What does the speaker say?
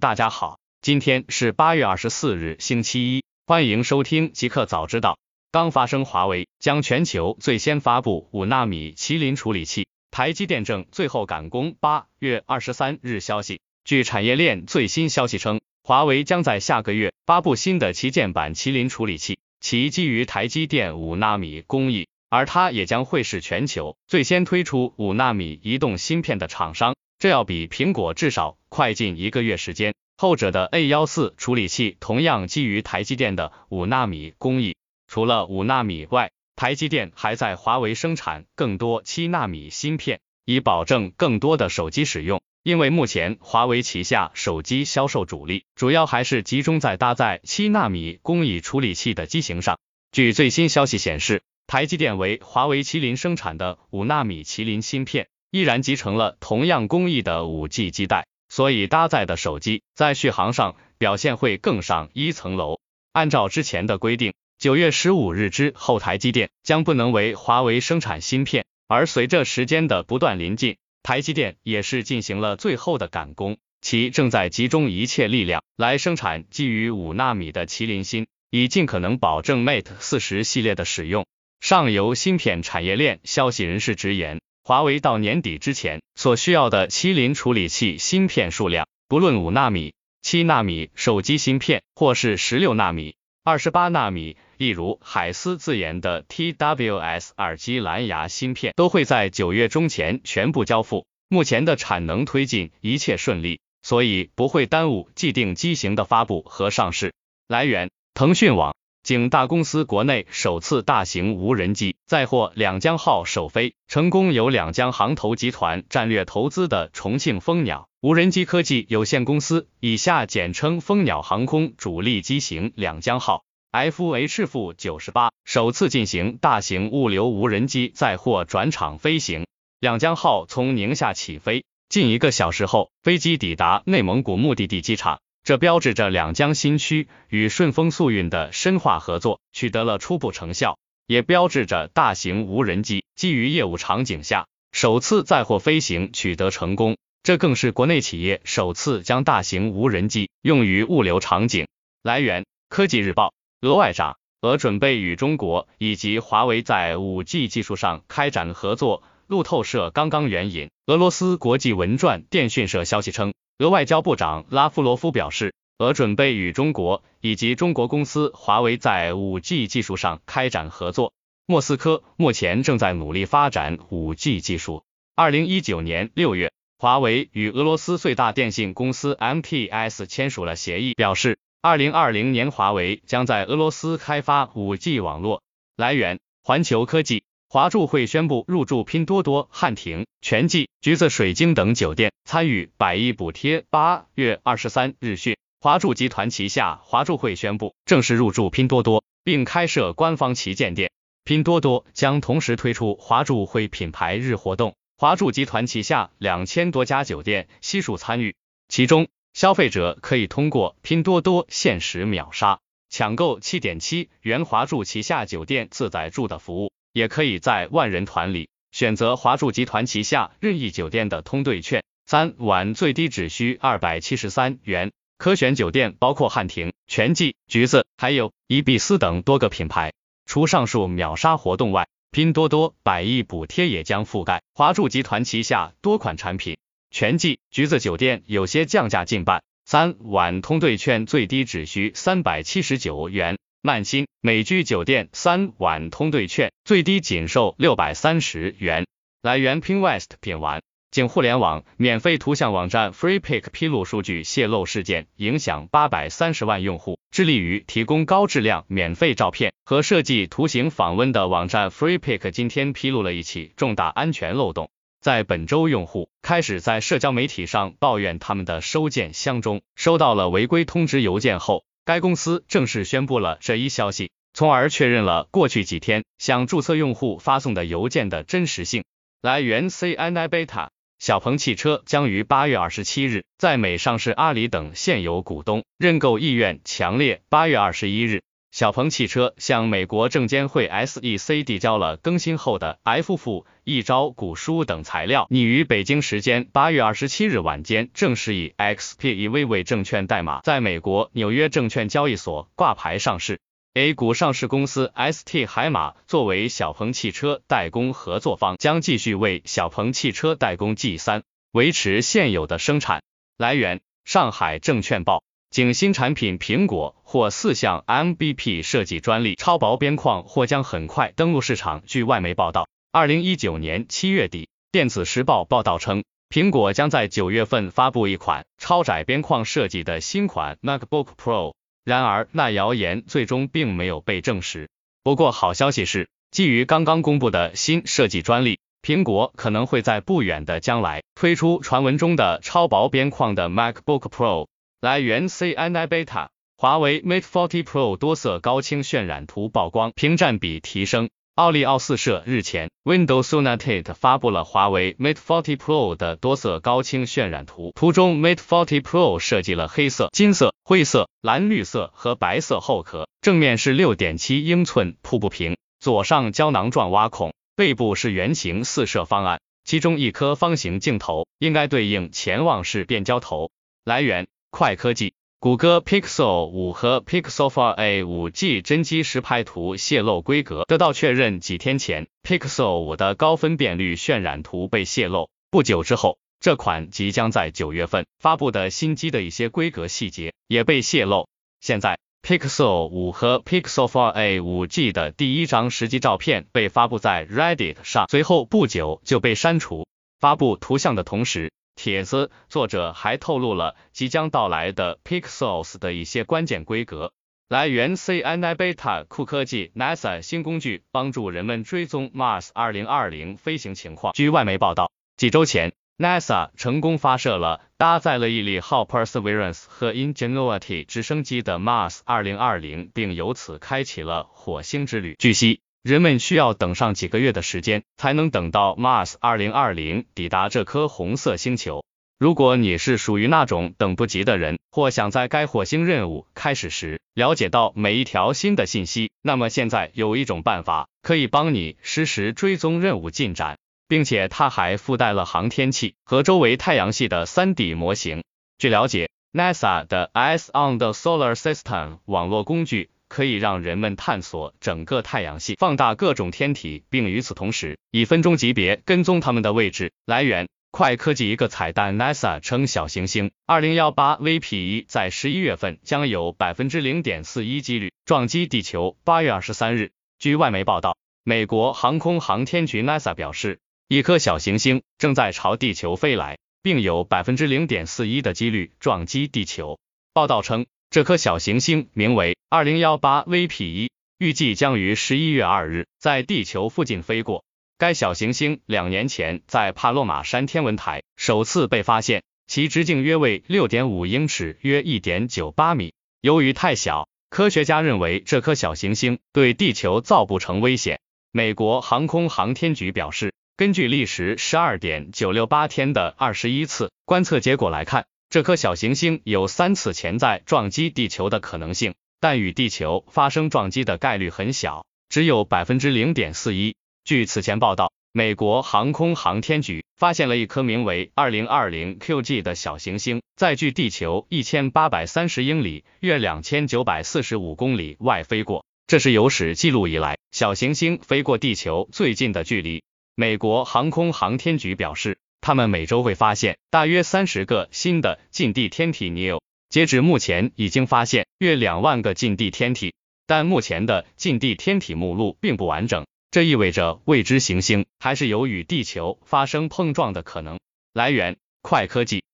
大家好，今天是8月24日星期一，欢迎收听极客早知道。刚发生华为将全球最先发布5纳米麒麟处理器，台积电正最后赶工8月23日消息。据产业链最新消息称，华为将在下个月发布新的旗舰版麒麟处理器，其基于台积电5纳米工艺，而它也将会是全球最先推出5纳米移动芯片的厂商。这要比苹果至少快近一个月时间，后者的 A14 处理器同样基于台积电的5纳米工艺。除了5纳米外，台积电还在华为生产更多7纳米芯片，以保证更多的手机使用。因为目前华为旗下手机销售主力主要还是集中在搭载7纳米工艺处理器的机型上。据最新消息显示，台积电为华为麒麟生产的5纳米麒麟芯片依然集成了同样工艺的 5G 基带，所以搭载的手机在续航上表现会更上一层楼。按照之前的规定，9月15日之后台积电将不能为华为生产芯片，而随着时间的不断临近，台积电也是进行了最后的赶工，其正在集中一切力量来生产基于5纳米的麒麟芯，以尽可能保证 Mate 40系列的使用。上游芯片产业链消息人士直言，华为到年底之前所需要的麒麟处理器芯片数量，不论5纳米、7纳米手机芯片，或是16纳米、28纳米，例如海思自研的 TWSRG 蓝牙芯片，都会在9月中前全部交付。目前的产能推进一切顺利，所以不会耽误既定机型的发布和上市。来源：腾讯网。景大公司国内首次大型无人机载货两江号首飞成功，由两江航投集团战略投资的重庆蜂鸟无人机科技有限公司（以下简称蜂鸟航空）主力机型两江号 FH-98 首次进行大型物流无人机载货转场飞行。两江号从宁夏起飞，近一个小时后，飞机抵达内蒙古目的地机场。这标志着两江新区与顺丰速运的深化合作取得了初步成效，也标志着大型无人机基于业务场景下首次载货飞行取得成功，这更是国内企业首次将大型无人机用于物流场景。来源：科技日报。俄外长：俄准备与中国以及华为在 5G 技术上开展合作。路透社刚刚援引俄罗斯国际文传电讯社消息称，俄外交部长拉夫罗夫表示，俄准备与中国以及中国公司华为在 5G 技术上开展合作。莫斯科目前正在努力发展 5G 技术。2019年6月，华为与俄罗斯最大电信公司 MTS 签署了协议，表示2020年华为将在俄罗斯开发 5G 网络。来源：环球科技。华住会宣布入驻拼多多、汉庭、全季、橘子水晶等酒店，参与百亿补贴。8月23日讯，华住集团旗下华住会宣布正式入驻拼多多，并开设官方旗舰店。拼多多将同时推出华住会品牌日活动，华住集团旗下2000多家酒店悉数参与，其中消费者可以通过拼多多限时秒杀抢购 7.7 元华住旗下酒店自载住的服务，也可以在万人团里选择华住集团旗下任意酒店的通兑券，3晚最低只需273元。可选酒店包括汉庭、全季、橘子，还有伊比斯等多个品牌。除上述秒杀活动外，拼多多百亿补贴也将覆盖华住集团旗下多款产品。全季、橘子酒店有些降价近半，3晚通兑券最低只需379元。曼新美居酒店3晚通兑券最低仅售630元。来源：Pinwest 品玩。经互联网免费图像网站 FreePic 披露数据泄露事件，影响830万用户。致力于提供高质量免费照片和设计图形访问的网站 FreePic 今天披露了一起重大安全漏洞。在本周，用户开始在社交媒体上抱怨他们的收件箱中收到了违规通知邮件后，该公司正式宣布了这一消息，从而确认了过去几天向注册用户发送的邮件的真实性。来源 ：CNI Beta。小鹏汽车将于8月27日在美上市，阿里等现有股东认购意愿强烈。8月21日，小鹏汽车向美国证监会 SEC 递交了更新后的 F4、一招股书等材料，拟于北京时间8月27日晚间正式以 XPEV 为证券代码，在美国纽约证券交易所挂牌上市。A 股上市公司 ST 海马作为小鹏汽车代工合作方，将继续为小鹏汽车代工 G3， 维持现有的生产。来源：上海证券报。仅新产品苹果获4项 MVP 设计专利，超薄边框或将很快登陆市场。据外媒报道，2019年7月底，电子时报报道称，苹果将在9月份发布一款超窄边框设计的新款 MacBook Pro， 然而那谣言最终并没有被证实。不过好消息是，基于刚刚公布的新设计专利，苹果可能会在不远的将来推出传闻中的超薄边框的 MacBook Pro。来源 CNI Beta。 华为 Mate 40 Pro 多色高清渲染图曝光，屏占比提升。奥利奥四社日前 Windows Phone Tech 发布了华为 Mate 40 Pro 的多色高清渲染图，图中 Mate 40 Pro 设计了黑色、金色、灰色、蓝绿色和白色后壳，正面是 6.7 英寸瀑布屏，左上胶囊状挖孔，背部是圆形四摄方案，其中一颗方形镜头应该对应潜望式变焦头。来源快科技。谷歌 Pixel 5和 Pixel 4a 5G 真机实拍图泄露规格得到确认。几天前 Pixel 5的高分辨率渲染图被泄露，不久之后，这款即将在9月份发布的新机的一些规格细节也被泄露。现在 Pixel 5和 Pixel 4a 5G 的第一张实际照片被发布在 Reddit 上，随后不久就被删除。发布图像的同时，帖子作者还透露了即将到来的 Pixels 的一些关键规格。来源 CNI Beta。 酷科技。 NASA 新工具帮助人们追踪 Mars 2020飞行情况。据外媒报道，几周前 NASA 成功发射了搭载了毅力号 Perseverance 和 Ingenuity 直升机的 Mars 2020，并由此开启了火星之旅。据悉，人们需要等上几个月的时间才能等到 Mars 2020抵达这颗红色星球。如果你是属于那种等不及的人，或想在该火星任务开始时了解到每一条新的信息，那么现在有一种办法可以帮你实时追踪任务进展，并且它还附带了航天器和周围太阳系的 3D 模型。据了解， NASA 的 Eyes on the Solar System 网络工具可以让人们探索整个太阳系，放大各种天体，并与此同时以分钟级别跟踪它们的位置。来源快科技。一个彩蛋， NASA 称小行星 2018VP1 在11月份将有 0.41% 几率撞击地球。8月23日，据外媒报道，美国航空航天局 NASA 表示，一颗小行星正在朝地球飞来，并有 0.41% 的几率撞击地球。报道称，这颗小行星名为 2018VP1， 预计将于11月2日在地球附近飞过。该小行星2年前在帕洛马山天文台首次被发现，其直径约为 6.5 英尺，约 1.98 米。由于太小，科学家认为这颗小行星对地球造不成危险。美国航空航天局表示，根据历时 12.968 天的21次观测结果来看，这颗小行星有3次潜在撞击地球的可能性，但与地球发生撞击的概率很小，只有 0.41%。 据此前报道，美国航空航天局发现了一颗名为 2020QG 的小行星，在距地球1830英里，约2945公里外飞过，这是有史记录以来小行星飞过地球最近的距离。美国航空航天局表示，他们每周会发现大约30个新的近地天体 NEO， 截止目前已经发现约2万个近地天体，但目前的近地天体目录并不完整，这意味着未知行星还是有与地球发生碰撞的可能。来源：快科技。